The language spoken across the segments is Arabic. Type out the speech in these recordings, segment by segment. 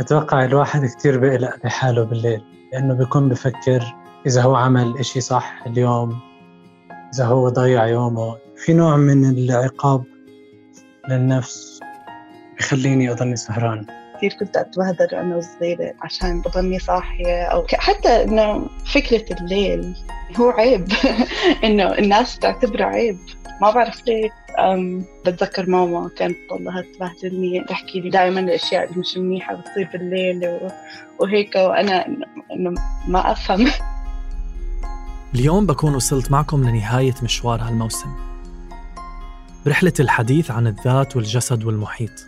أتوقع الواحد كتير بيقلق لحاله بالليل، لأنه بيكون بفكر إذا هو عمل إشي صح اليوم، إذا هو ضيع يومه. في نوع من العقاب للنفس بيخليني أضلني سهران. كتير كنت أتبهدر أنا وصغيرة عشان أضلني صاحية، أو حتى إنه فكرة الليل هو عيب إنه الناس تعتبره عيب، ما بعرف ليه. بتذكر ماما كانت تطلها تبهدلني، تحكي لي دائما الأشياء اللي مش منيحة بتصير بالليل وهيك، وأنا ما أفهم. اليوم بكون وصلت معكم لنهاية مشوار هالموسم، برحلة الحديث عن الذات والجسد والمحيط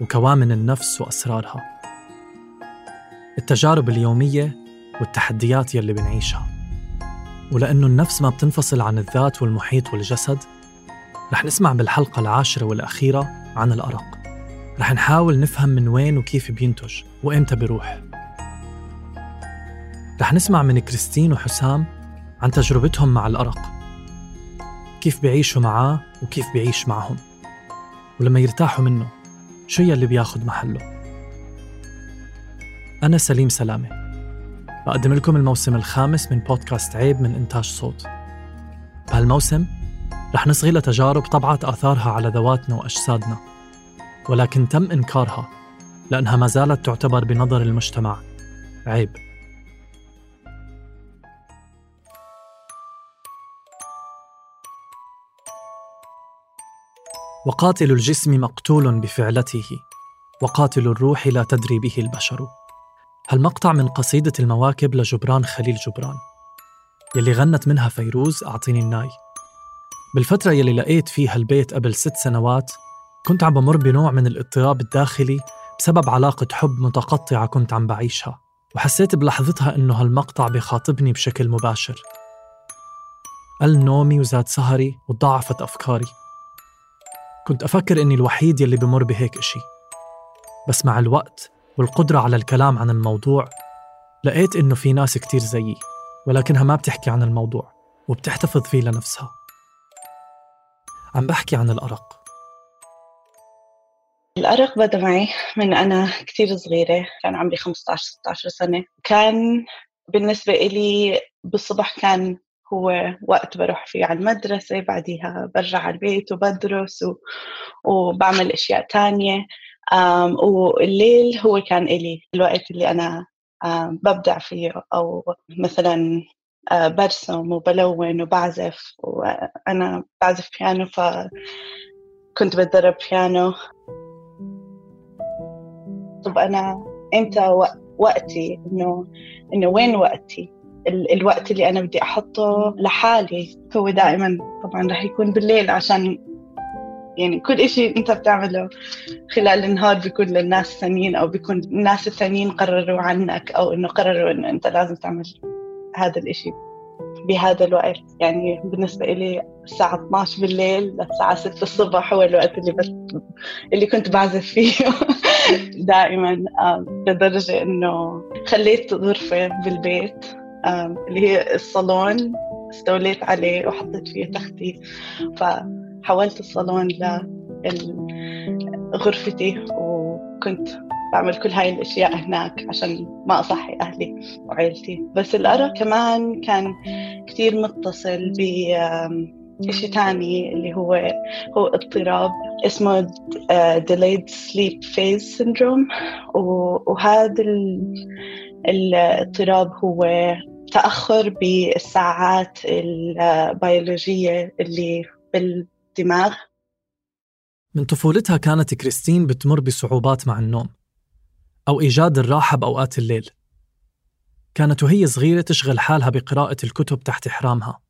وكوامن النفس وأسرارها، التجارب اليومية والتحديات يلي بنعيشها. ولأنه النفس ما بتنفصل عن الذات والمحيط والجسد، رح نسمع بالحلقة 10 والأخيرة عن الأرق. رح نحاول نفهم من وين وكيف بينتج وإمتى بيروح. رح نسمع من كريستين وحسام عن تجربتهم مع الأرق، كيف بيعيشوا معاه وكيف بيعيش معهم، ولما يرتاحوا منه شو يلي بياخد محله. أنا سليم سلامة بقدم لكم الموسم 5 من بودكاست عيب من إنتاج صوت. بهالموسم رح نصغي لتجارب طبعت آثارها على ذواتنا وأجسادنا، ولكن تم إنكارها لأنها ما زالت تعتبر بنظر المجتمع عيب. وقاتل الجسم مقتول بفعلته، وقاتل الروح لا تدري به البشر. هالمقطع من قصيدة المواكب لجبران خليل جبران، يلي غنت منها فيروز أعطيني الناي. بالفترة يلي لقيت فيها البيت قبل 6 سنوات، كنت عم بمر بنوع من الاضطراب الداخلي بسبب علاقة حب متقطعة كنت عم بعيشها، وحسيت بلحظتها إنه هالمقطع بيخاطبني بشكل مباشر. قل نومي وزاد سهري وضاعفت أفكاري. كنت أفكر إني الوحيد يلي بمر بهيك إشي، بس مع الوقت والقدرة على الكلام عن الموضوع لقيت إنه في ناس كتير زيي، ولكنها ما بتحكي عن الموضوع وبتحتفظ فيه لنفسها. عم بحكي عن الأرق. الأرق بدأ معي من أنا كتير صغيرة، كان عمري 15-16 سنة. كان بالنسبة إلي بالصبح كان هو وقت بروح فيه على المدرسة، بعديها برجع على البيت وبدرس وبعمل أشياء تانية. والليل هو كان إلي الوقت اللي أنا ببدع فيه، أو مثلاً برسم وبلون وبعزف، وأنا بعزف بيانو فكنت بتدرب بيانو. طب أنا إمتى وقتي؟ إنه وين وقتي؟ الوقت اللي أنا بدي أحطه لحالي هو دائما طبعا رح يكون بالليل، عشان يعني كل إشي أنت بتعمله خلال النهار بيكون للناس الثانيين، أو بيكون الناس الثانيين قرروا عنك، أو إنه قرروا إنه أنت لازم تعمل هذا الإشي بهذا الوقت. يعني بالنسبة إلي الساعة 12 بالليل للساعة 6 الصبح هو الوقت اللي كنت بعزف فيه دائما، لدرجة إنه خليت غرفة بالبيت اللي هي الصالون، استوليت عليه وحطيت فيه تختي، فحولت الصالون لغرفتي، وكنت بعمل كل هاي الأشياء هناك عشان ما أصحي أهلي وعائلتي. بس الأرق كمان كان كتير متصل بإشي تاني اللي هو اضطراب اسمه Delayed Sleep Phase Syndrome، وهذا الاضطراب هو تأخر بالساعات البيولوجية اللي بالدماغ. من طفولتها كانت كريستين بتمر بصعوبات مع النوم أو إيجاد الراحة بأوقات الليل. كانت وهي صغيرة تشغل حالها بقراءة الكتب تحت إحرامها،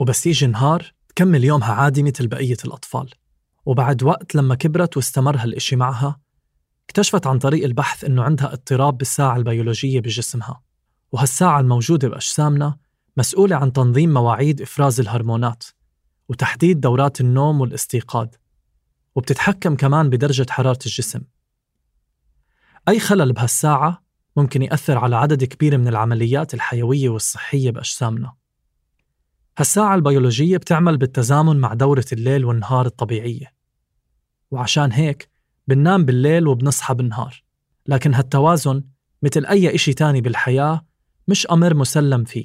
وبس يجي نهار تكمل يومها عادي مثل بقية الأطفال. وبعد وقت لما كبرت واستمر هالإشي معها، اكتشفت عن طريق البحث إنه عندها اضطراب بالساعة البيولوجية بجسمها، وهالساعة الموجودة بأجسامنا مسؤولة عن تنظيم مواعيد إفراز الهرمونات وتحديد دورات النوم والاستيقاظ، وبتتحكم كمان بدرجة حرارة الجسم. أي خلل بهالساعة ممكن يأثر على عدد كبير من العمليات الحيوية والصحية بأجسامنا. هالساعة البيولوجية بتعمل بالتزامن مع دورة الليل والنهار الطبيعية، وعشان هيك بننام بالليل وبنصحى بالنهار، لكن هالتوازن مثل أي إشي تاني بالحياة مش أمر مسلم فيه،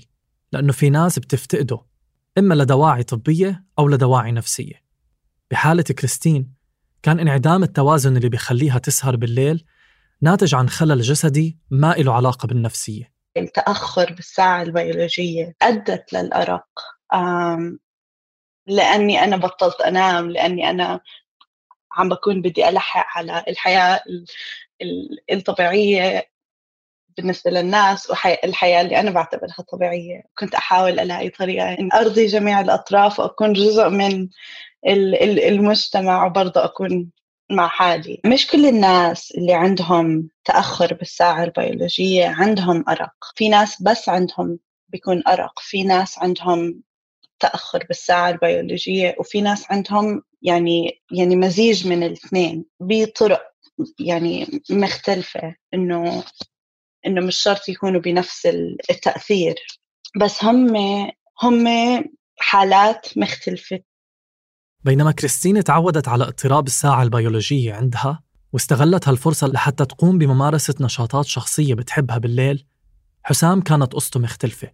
لأنه في ناس بتفتقده إما لدواعي طبية أو لدواعي نفسية. بحالة كريستين كان انعدام التوازن اللي بيخليها تسهر بالليل ناتج عن خلل جسدي ما إله علاقة بالنفسية. التأخر بالساعة البيولوجية أدت للأرق، لأني أنا بطلت أنام، لأني أنا عم بكون بدي ألحق على الحياة الطبيعية بالنسبة للناس والحياة اللي أنا بعتبرها طبيعية. كنت أحاول ألاقي طريقة إن أرضي جميع الأطراف وأكون جزء من المجتمع وبرضه أكون مع حالي. مش كل الناس اللي عندهم تأخر بالساعة البيولوجية عندهم أرق، في ناس بس عندهم بيكون أرق، في ناس عندهم تأخر بالساعة البيولوجية، وفي ناس عندهم يعني مزيج من الاثنين بطرق يعني مختلفة، إنه مش شرط يكونوا بنفس التأثير، بس هم حالات مختلفة. بينما كريستين تعودت على اضطراب الساعة البيولوجية عندها واستغلت هالفرصة لحتى تقوم بممارسة نشاطات شخصية بتحبها بالليل، حسام كانت قصته مختلفة.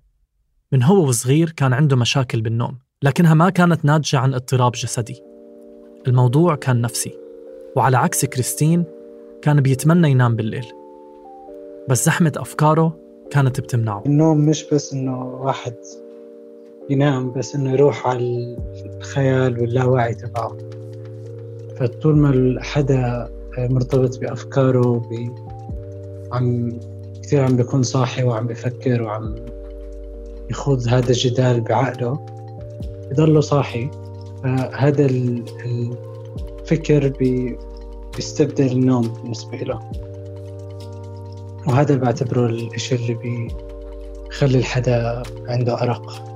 من هو وصغير كان عنده مشاكل بالنوم، لكنها ما كانت ناتجة عن اضطراب جسدي، الموضوع كان نفسي. وعلى عكس كريستين كان بيتمنى ينام بالليل، بس زحمة أفكاره كانت بتمنعه. النوم مش بس إنه واحد ينام، بس إنه يروح على الخيال واللاوعي تبعه. فطول ما حدا مرتبط بأفكاره كتير عم بيكون صاحي وعم بيفكر وعم يخوض هذا الجدال بعقله، يضله صاحي. فهذا الفكر بيستبدل النوم بالنسبة له، وهذا بعتبره الإشي اللي بيخلي الحدا عنده أرق،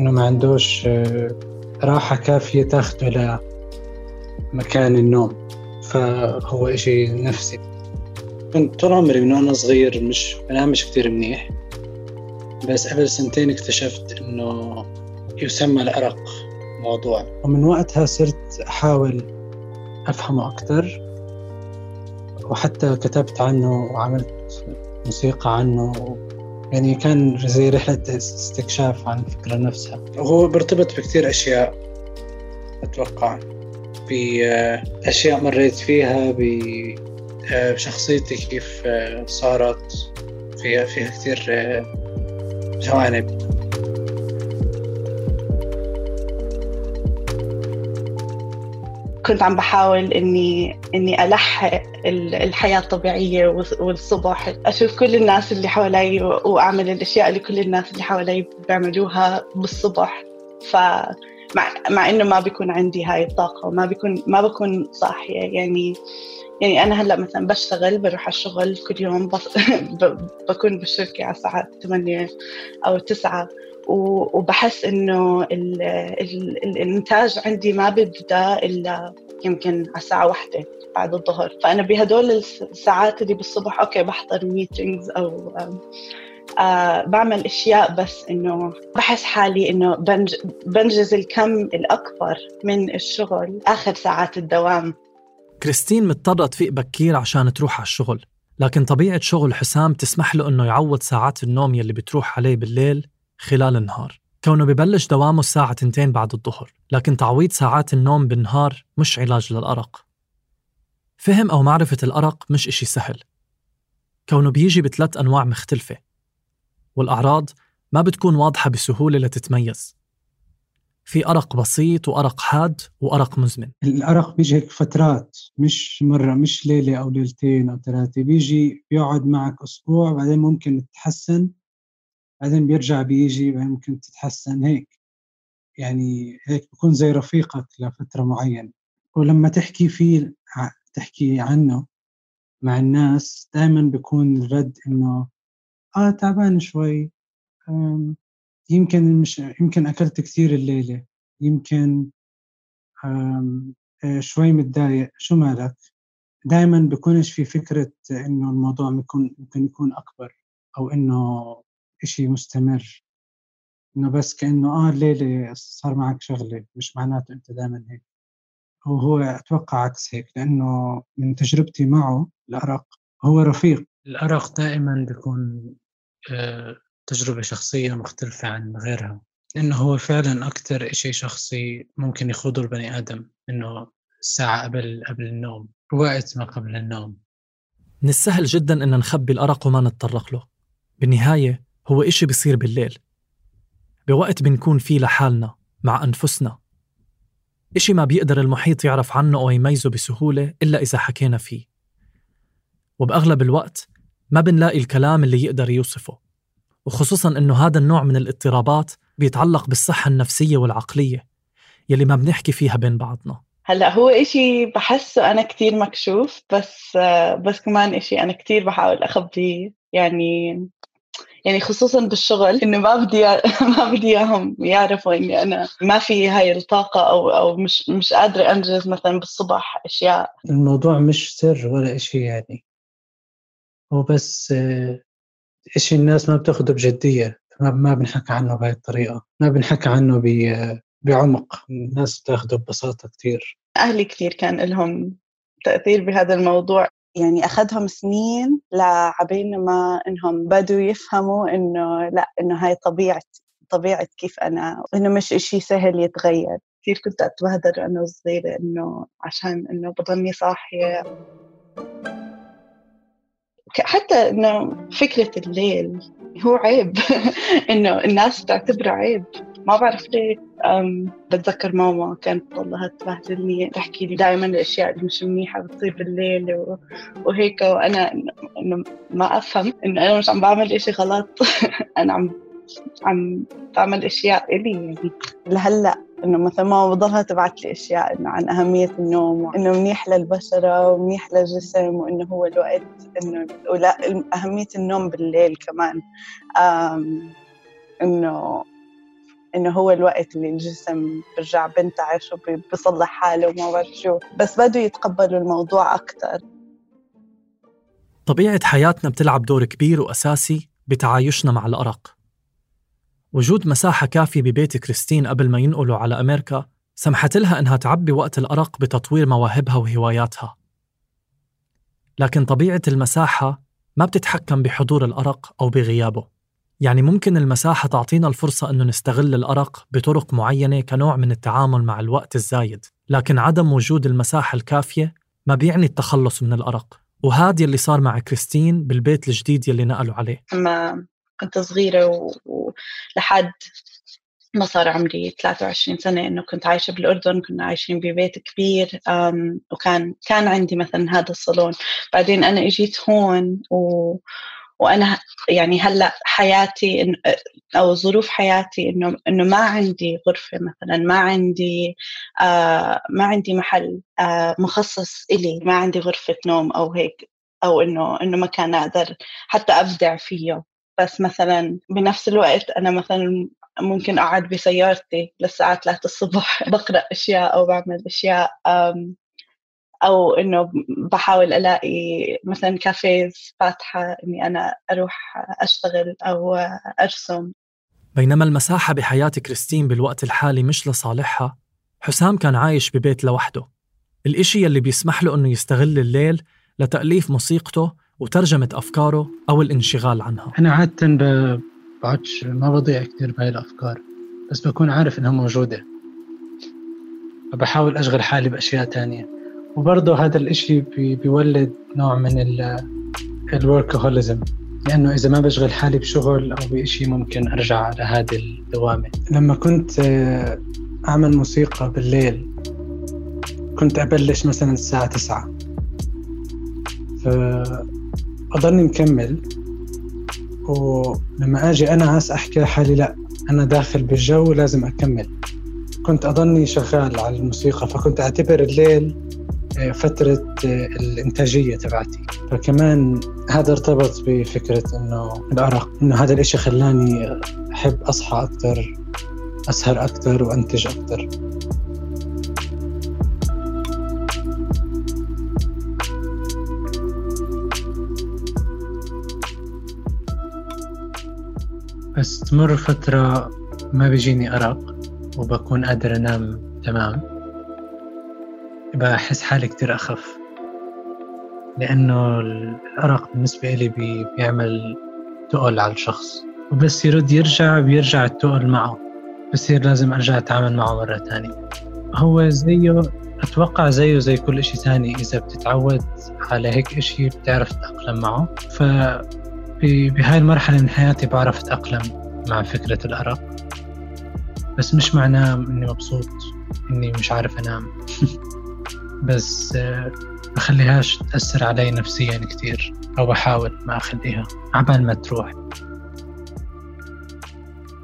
إنه ما عندوش راحة كافية تاخده لمكان النوم، فهو إشي نفسي. كنت طول عمري من وأنا صغير مش كتير منيح، بس قبل 2 سنين اكتشفت إنه يسمى الأرق موضوع، ومن وقتها صرت أحاول أفهمه أكتر، وحتى كتبت عنه وعملت موسيقى عنه. يعني كان زي رحلة استكشاف عن الفكرة نفسها. وهو برتبط بكتير أشياء، أتوقع بأشياء مريت فيها، بشخصيتي كيف صارت فيها كتير جوانب. كنت عم بحاول إني ألحق الحياة الطبيعية والصبح، أشوف كل الناس اللي حوالي وأعمل الأشياء اللي كل الناس اللي حوالي بيعملوها بالصبح. مع إنه ما بيكون عندي هاي الطاقة وما بيكون ما بكون صاحية. يعني أنا هلأ مثلا بشتغل، بروح الشغل كل يوم، بكون بالشركة على الساعة 8 أو 9، وبحس إنه الإنتاج عندي ما بيبدأ إلا يمكن على الساعة 1 بعد الظهر. فأنا بهدول الساعات اللي بالصبح أوكي بحضر ميتينجز أو بعمل أشياء، بس إنه بحس حالي إنه بنجز الكم الأكبر من الشغل آخر ساعات الدوام. كريستين مضطرة تفيق بكير عشان تروح على الشغل، لكن طبيعة شغل حسام تسمح له إنه يعوض ساعات النوم يلي بتروح عليه بالليل خلال النهار، كونه ببلش دوامه الساعة 2 بعد الظهر. لكن تعويض ساعات النوم بالنهار مش علاج للأرق. فهم أو معرفة الأرق مش إشي سهل، كونه بيجي ب3 أنواع مختلفة، والأعراض ما بتكون واضحة بسهولة لتتميز. في أرق بسيط وأرق حاد وأرق مزمن. الأرق بيجي هيك فترات، مش مرة، مش ليلة أو ليلتين أو 3، بيجي بيقعد معك أسبوع، بعدين ممكن تتحسن، بعدين بيرجع بيجي، بعدين ممكن تتحسن هيك. يعني هيك بكون زي رفيقك لفترة معينة، ولما تحكي عنه مع الناس دائما بيكون الرد إنه تعبان شوي، يمكن يمكن أكلت كثير الليلة، يمكن شوي متضايق، شو مالك؟ دائما بيكونش في فكرة إنه الموضوع ممكن يكون أكبر، أو إنه إشي مستمر، إنه بس كأنه الليلة صار معك شغلة، مش معناته أنت دائما هيك. هو أتوقع عكس هيك، لأنه من تجربتي معه الأرق هو رفيق. الأرق دائما بيكون تجربة شخصية مختلفة عن غيرها، لأنه هو فعلا أكتر إشي شخصي ممكن يخوضه البني آدم، إنه الساعة قبل النوم، وقت ما قبل النوم. من السهل جدا إن نخبي الأرق وما نتطرق له، بالنهاية هو إشي بيصير بالليل، بوقت بنكون فيه لحالنا مع أنفسنا، إشي ما بيقدر المحيط يعرف عنه أو يميزه بسهولة إلا إذا حكينا فيه، وبأغلب الوقت ما بنلاقي الكلام اللي يقدر يوصفه، وخصوصاً إنه هذا النوع من الاضطرابات بيتعلق بالصحة النفسية والعقلية يلي ما بنحكي فيها بين بعضنا. هلأ هو إشي بحسه أنا كتير مكشوف، بس كمان إشي أنا كتير بحاول أخبيه، يعني خصوصاً بالشغل، إنه ما بدي إياهم يعرفوا إني أنا ما في هاي الطاقة أو مش قادرة أنجز مثلاً بالصبح أشياء. الموضوع مش سر ولا إشي، يعني هو بس إشي الناس ما بتاخده بجدية، ما بنحكي عنه بهاي الطريقة، ما بنحكي عنه بعمق، الناس بتاخده ببساطة كتير. أهلي كتير كان لهم تأثير بهذا الموضوع، يعني أخذهم سنين لعبين ما إنهم بدوا يفهموا إنه هاي طبيعة كيف أنا، وإنه مش إشي سهل يتغير. كتير كنت أتبهدر أنا صغيرة إنه عشان إنه بضلني صاحية. حتى إنه فكرة الليل هو عيب إنه الناس تعتبره عيب، ما بعرف ليه. بتذكر ماما كانت والله تبهدلني، تحكي لي دائما الأشياء اللي مش منيحة بتصير بالليل وهيك، وأنا إنه ما أفهم إنه أنا مش عم بعمل إشي غلط أنا عم بعمل أشياء إلي، يعني لهلأ إنه مثلا ما بضلها تبعت لي أشياء إنه عن أهمية النوم، وإنه منيح للبشرة ومنيح للجسم، وإنه هو الوقت، إنه ولا أهمية النوم بالليل كمان، إنه هو الوقت اللي الجسم برجع بنتعش وبيصلح حاله وما بعرف شو، بس بدوا يتقبلوا الموضوع أكتر. طبيعة حياتنا بتلعب دور كبير وأساسي بتعايشنا مع الأرق. وجود مساحة كافية ببيت كريستين قبل ما ينقلوا على أمريكا سمحت لها أنها تعبي وقت الأرق بتطوير مواهبها وهواياتها، لكن طبيعة المساحة ما بتتحكم بحضور الأرق أو بغيابه. يعني ممكن المساحة تعطينا الفرصة أنه نستغل الأرق بطرق معينة كنوع من التعامل مع الوقت الزايد، لكن عدم وجود المساحة الكافية ما بيعني التخلص من الأرق، وهذا اللي صار مع كريستين بالبيت الجديد اللي نقلوا عليه. أما كنت صغيرة ولحد ما صار عمري 23 سنة إنه كنت عايشة بالأردن، كنا عايشين ببيت كبير، وكان عندي مثلا هذا الصالون. بعدين أنا إجيت هون وأنا يعني هلأ حياتي أو ظروف حياتي إنه ما عندي غرفة مثلاً، ما عندي محل مخصص إلي، ما عندي غرفة نوم أو هيك، أو إنه ما كان أقدر حتى أبدع فيه. بس مثلاً بنفس الوقت أنا مثلاً ممكن أقعد بسيارتي للساعة 3 الصبح بقرأ أشياء أو بعمل أشياء، أو إنه بحاول ألاقي مثلاً كافيز فاتحة إني أنا أروح أشتغل أو أرسم. بينما المساحة بحياة كريستين بالوقت الحالي مش لصالحها، حسام كان عايش ببيت لوحده، الإشي اللي بيسمح له إنه يستغل الليل لتأليف موسيقته وترجمة أفكاره أو الانشغال عنها. أنا عادة بعدش ما بضيع كتير بهاي الأفكار، بس بكون عارف إنها موجودة، بحاول أشغل حالي بأشياء تانية. وبرضه هذا الإشي بيولد نوع من الوركهوليزم، لأنه إذا ما بشغل حالي بشغل أو بإشي ممكن أرجع على هذه الدوامة. لما كنت أعمل موسيقى بالليل كنت أبلش مثلاً الساعة 9، فأضلني مكمل، ولما أجي أنا أحكي لحالي لأ أنا داخل بالجو لازم أكمل، كنت أضلني شغال على الموسيقى، فكنت أعتبر الليل فترة الإنتاجية تبعتي. فكمان هذا ارتبط بفكرة إنه الأرق، إنه هذا الإشي خلاني أحب أصحى أكتر، أسهر أكتر، وأنتج أكتر. بس تمر فترة ما بيجيني أرق وبكون قادر أنام تمام، بحس حالي كتير أخف، لأنه الأرق بالنسبة لي بيعمل تقل على الشخص، وبس يرد بيرجع التقل معه، بصير لازم أرجع أتعامل معه مرة تانية. هو زيه، أتوقع زيه زي كل إشي تاني، إذا بتتعود على هيك إشي بتعرف تتأقلم معه. بهاي المرحلة من حياتي بعرف أتأقلم مع فكرة الأرق، بس مش معناه إني مبسوط إني مش عارف أنام بس بخليهاش تأثر علي نفسياً كتير، أو بحاول ما أخليها عبال ما تروح.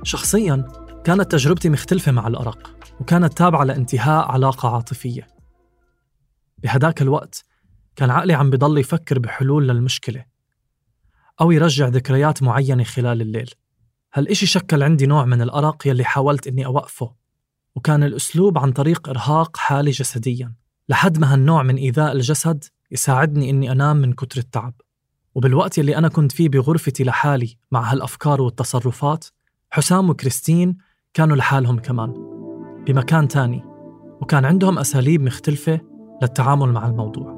شخصياً كانت تجربتي مختلفة مع الأرق، وكانت تابعة لانتهاء علاقة عاطفية. بهداك الوقت كان عقلي عم بضل يفكر بحلول للمشكلة أو يرجع ذكريات معينة خلال الليل. هالإشي شكل عندي نوع من الأرق يلي حاولت إني أوقفه، وكان الأسلوب عن طريق إرهاق حالي جسدياً لحد ما هالنوع من إيذاء الجسد يساعدني إني أنام من كتر التعب. وبالوقت يلي أنا كنت فيه بغرفتي لحالي مع هالأفكار والتصرفات، حسام وكريستين كانوا لحالهم كمان بمكان تاني، وكان عندهم أساليب مختلفة للتعامل مع الموضوع.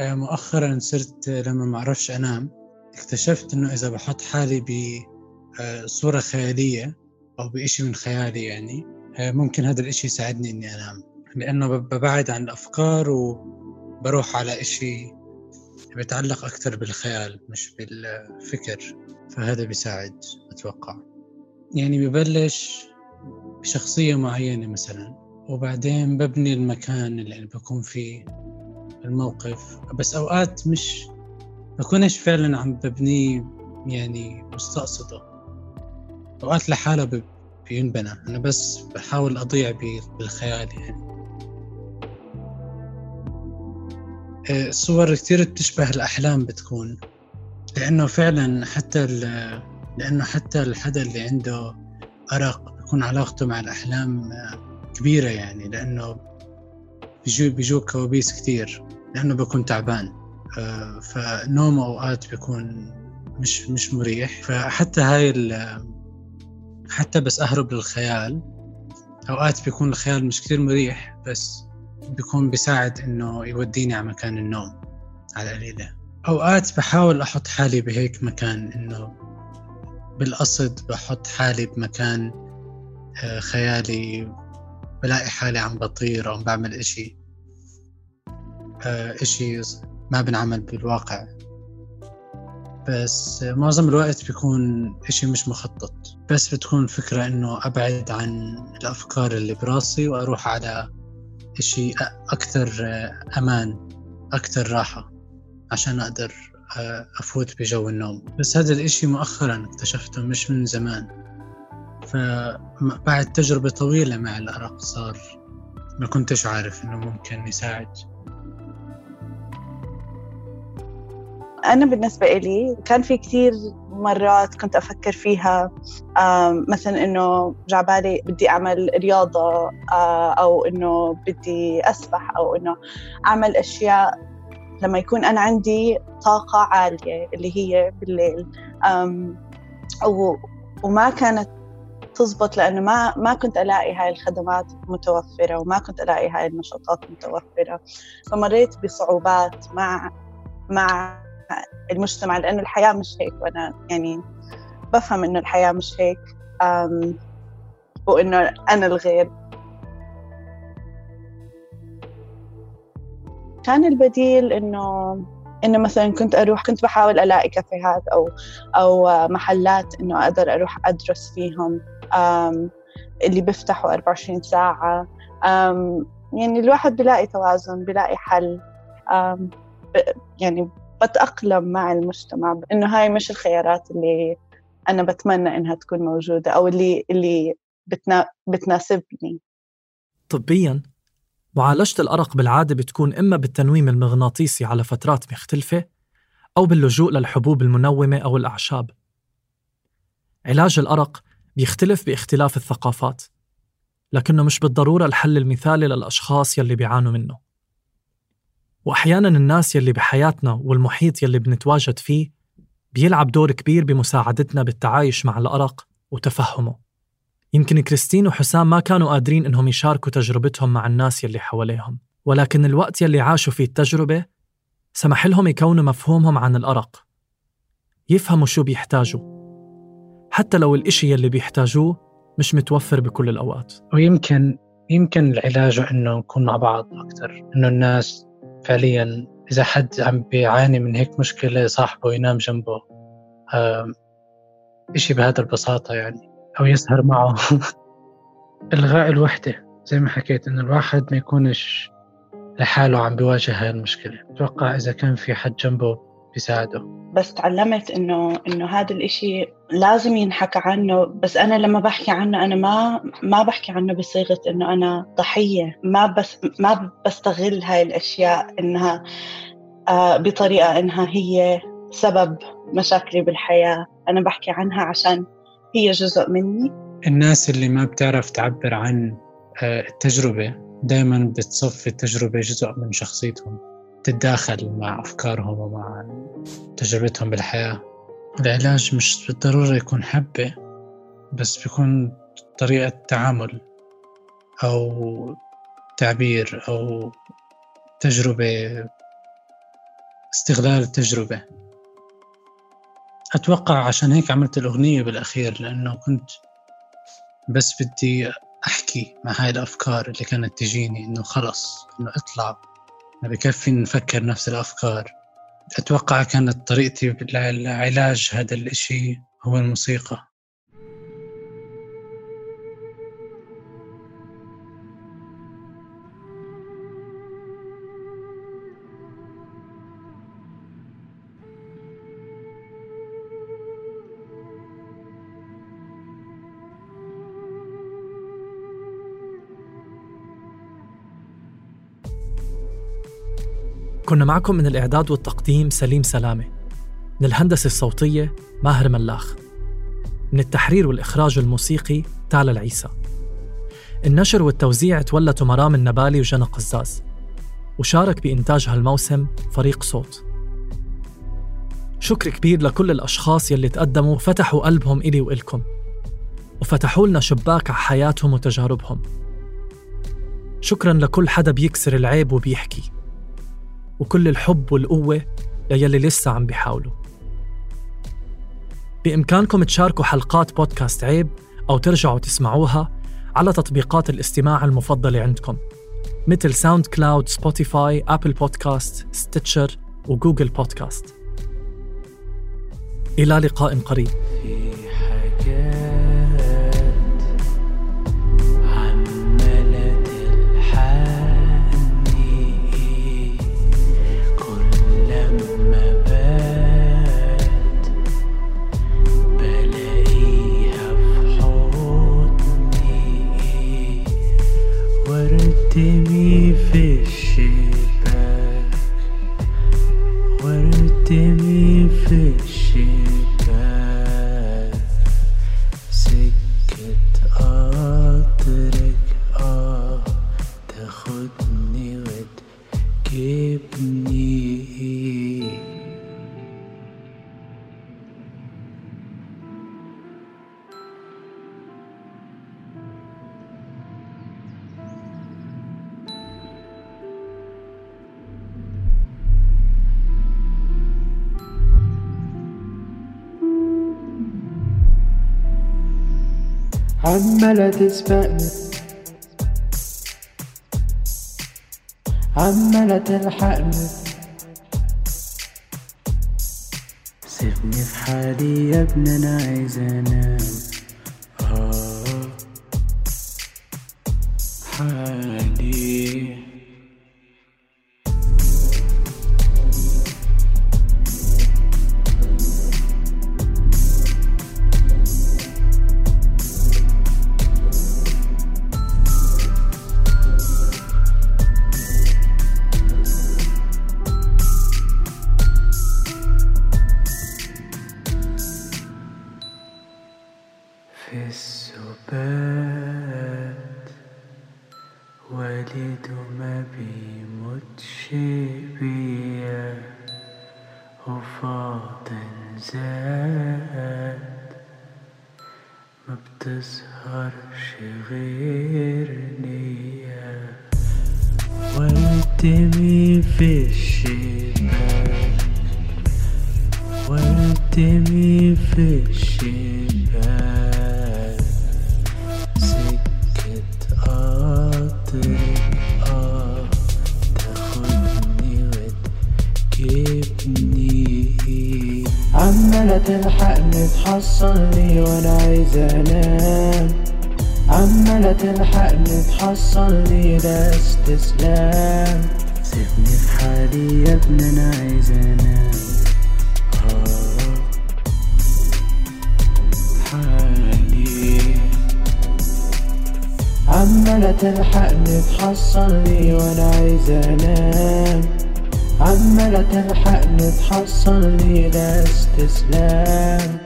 مؤخراً صرت لما ما أعرفش أنام اكتشفت أنه إذا بحط حالي بصورة خيالية أو بإشي من خيالي، يعني ممكن هذا الإشي يساعدني أني أنام، لأنه ببعد عن الأفكار وبروح على إشي بيتعلق أكثر بالخيال مش بالفكر، فهذا بيساعد. أتوقع يعني ببلش بشخصية معينة مثلاً، وبعدين ببني المكان اللي بكون فيه الموقف، بس أوقات مش بكونش فعلاً عم ببني يعني مستقصده، أوقات لحالة بينبنى، أنا بس بحاول أضيع بالخيال. يعني الصور كتير بتشبه الأحلام بتكون، لأنه فعلاً حتى الحدا اللي عنده أرق بيكون علاقته مع الأحلام كبيرة، يعني لأنه بيجو كوابيس كتير، لأنه بيكون تعبان، فنومه أوقات بيكون مش مريح. فحتى حتى بس أهرب للخيال، أوقات بيكون الخيال مش كتير مريح، بس بيكون بيساعد إنه يوديني على مكان النوم على القليلة. أوقات بحاول أحط حالي بهيك مكان، إنه بالقصد بحط حالي بمكان خيالي، بلاقي حالي عم بطير أو بعمل إشي ما بنعمل بالواقع، بس معظم الوقت بيكون إشي مش مخطط، بس بتكون فكرة إنه أبعد عن الأفكار اللي براسي وأروح على إشي أكثر أمان، أكثر راحة، عشان أقدر أفوت بجو النوم. بس هذا الإشي مؤخراً اكتشفته مش من زمان، فبعد تجربة طويلة مع الأرق صار ما كنتش عارف إنه ممكن يساعد. أنا بالنسبة إلي كان في كتير مرات كنت أفكر فيها، مثلا إنه جعبالي بدي أعمل رياضة، أو إنه بدي أسبح، أو إنه أعمل أشياء لما يكون أنا عندي طاقة عالية اللي هي بالليل، وما كانت تزبط، لأنه ما كنت ألاقي هاي الخدمات متوفرة، وما كنت ألاقي هاي النشاطات متوفرة. فمريت بصعوبات مع المجتمع، لأنه الحياة مش هيك، وأنا يعني بفهم إنه الحياة مش هيك، وإنه أنا الغير. كان البديل إنه مثلاً كنت بحاول ألاقي كافيهات أو محلات إنه أقدر أروح أدرس فيهم، اللي بيفتحوا 24 ساعة. يعني الواحد بيلاقي توازن، بيلاقي حل، يعني بتأقلم مع المجتمع، إنه هاي مش الخيارات اللي أنا بتمنى إنها تكون موجودة، أو اللي بتناسبني. طبياً معالجة الأرق بالعادة بتكون إما بالتنويم المغناطيسي على فترات مختلفة، أو باللجوء للحبوب المنومة أو الأعشاب. علاج الأرق بيختلف باختلاف الثقافات، لكنه مش بالضرورة الحل المثالي للأشخاص يلي بيعانوا منه. وأحياناً الناس يلي بحياتنا والمحيط يلي بنتواجد فيه بيلعب دور كبير بمساعدتنا بالتعايش مع الأرق وتفهمه، يمكن كريستين وحسام ما كانوا قادرين إنهم يشاركوا تجربتهم مع الناس يلي حواليهم، ولكن الوقت يلي عاشوا فيه التجربة سمح لهم يكونوا مفهومهم عن الأرق، يفهموا شو بيحتاجوا حتى لو الإشي يلي بيحتاجوه مش متوفر بكل الأوقات. ويمكن العلاج إنه نكون مع بعض أكتر، إنه الناس فعلياً إذا حد عم بيعاني من هيك مشكلة صاحبه ينام جنبه، إشي بهذا البساطة يعني، أو يسهر معه. إلغاء الوحدة زي ما حكيت، إن الواحد ما يكونش لحاله عم بيواجه هاي المشكلة. أتوقع إذا كان في حد جنبه بيساعده. بس تعلمت إنه هذا الإشي لازم ينحكى عنه، بس أنا لما بحكي عنه أنا ما بحكي عنه بصيغة إنه أنا ضحية، ما بستغل هاي الأشياء إنها بطريقة إنها هي سبب مشاكلي بالحياة. أنا بحكي عنها عشان هي جزء مني. الناس اللي ما بتعرف تعبر عن التجربة دايماً بتصف التجربة جزء من شخصيتهم، تتداخل مع أفكارهم ومع تجربتهم بالحياة. العلاج مش بالضرورة يكون حبة، بس بيكون طريقة تعامل أو تعبير أو تجربة، استغلال التجربة. أتوقع عشان هيك عملت الأغنية بالأخير، لأنه كنت بس بدي أحكي مع هاي الأفكار اللي كانت تجيني، إنه خلص إنه أطلع، ما بكفي نفكر نفس الأفكار. أتوقع كانت طريقتي بالعلاج هذا الإشي هو الموسيقى. كنا معكم من الإعداد والتقديم سليم سلامة، من الهندسة الصوتية ماهر ملاخ، من التحرير والإخراج الموسيقي تعالى العيسى، النشر والتوزيع تولته مرام النبالي وجنى قزاز، وشارك بإنتاج هالموسم فريق صوت. شكر كبير لكل الأشخاص يلي تقدموا وفتحوا قلبهم إلي وإلكم، وفتحوا لنا شباك على حياتهم وتجاربهم. شكراً لكل حدا بيكسر العيب وبيحكي، وكل الحب والقوة للي لسه عم بيحاولوا. بإمكانكم تشاركوا حلقات بودكاست عيب أو ترجعوا تسمعوها على تطبيقات الاستماع المفضلة عندكم، مثل ساوند كلاود، سبوتيفاي، أبل بودكاست، ستيتشر وجوجل بودكاست. إلى لقاء قريب. وردني في الشباك، وردني في الشباك، سكت قطرك تاخدني وتجيبني. عمالة تسبقني، عمالة تلحقني، سيبني في حالي يا ابن انا عايز انام. حالي ما بتظهرش غير نية وارتمي في الشباك وارتمي في الشباك سكة قطر تاخدني وتجيبني عمالة تلحقني تحصلني وانا عايز انام عمالة تلحقني تحصلني ده استسلام سيبني في حالي يا ابني انا عايز انام حالي عمالة تلحقني تحصلني وانا عايز انام عمالة تلحقني تحصلني ده استسلام.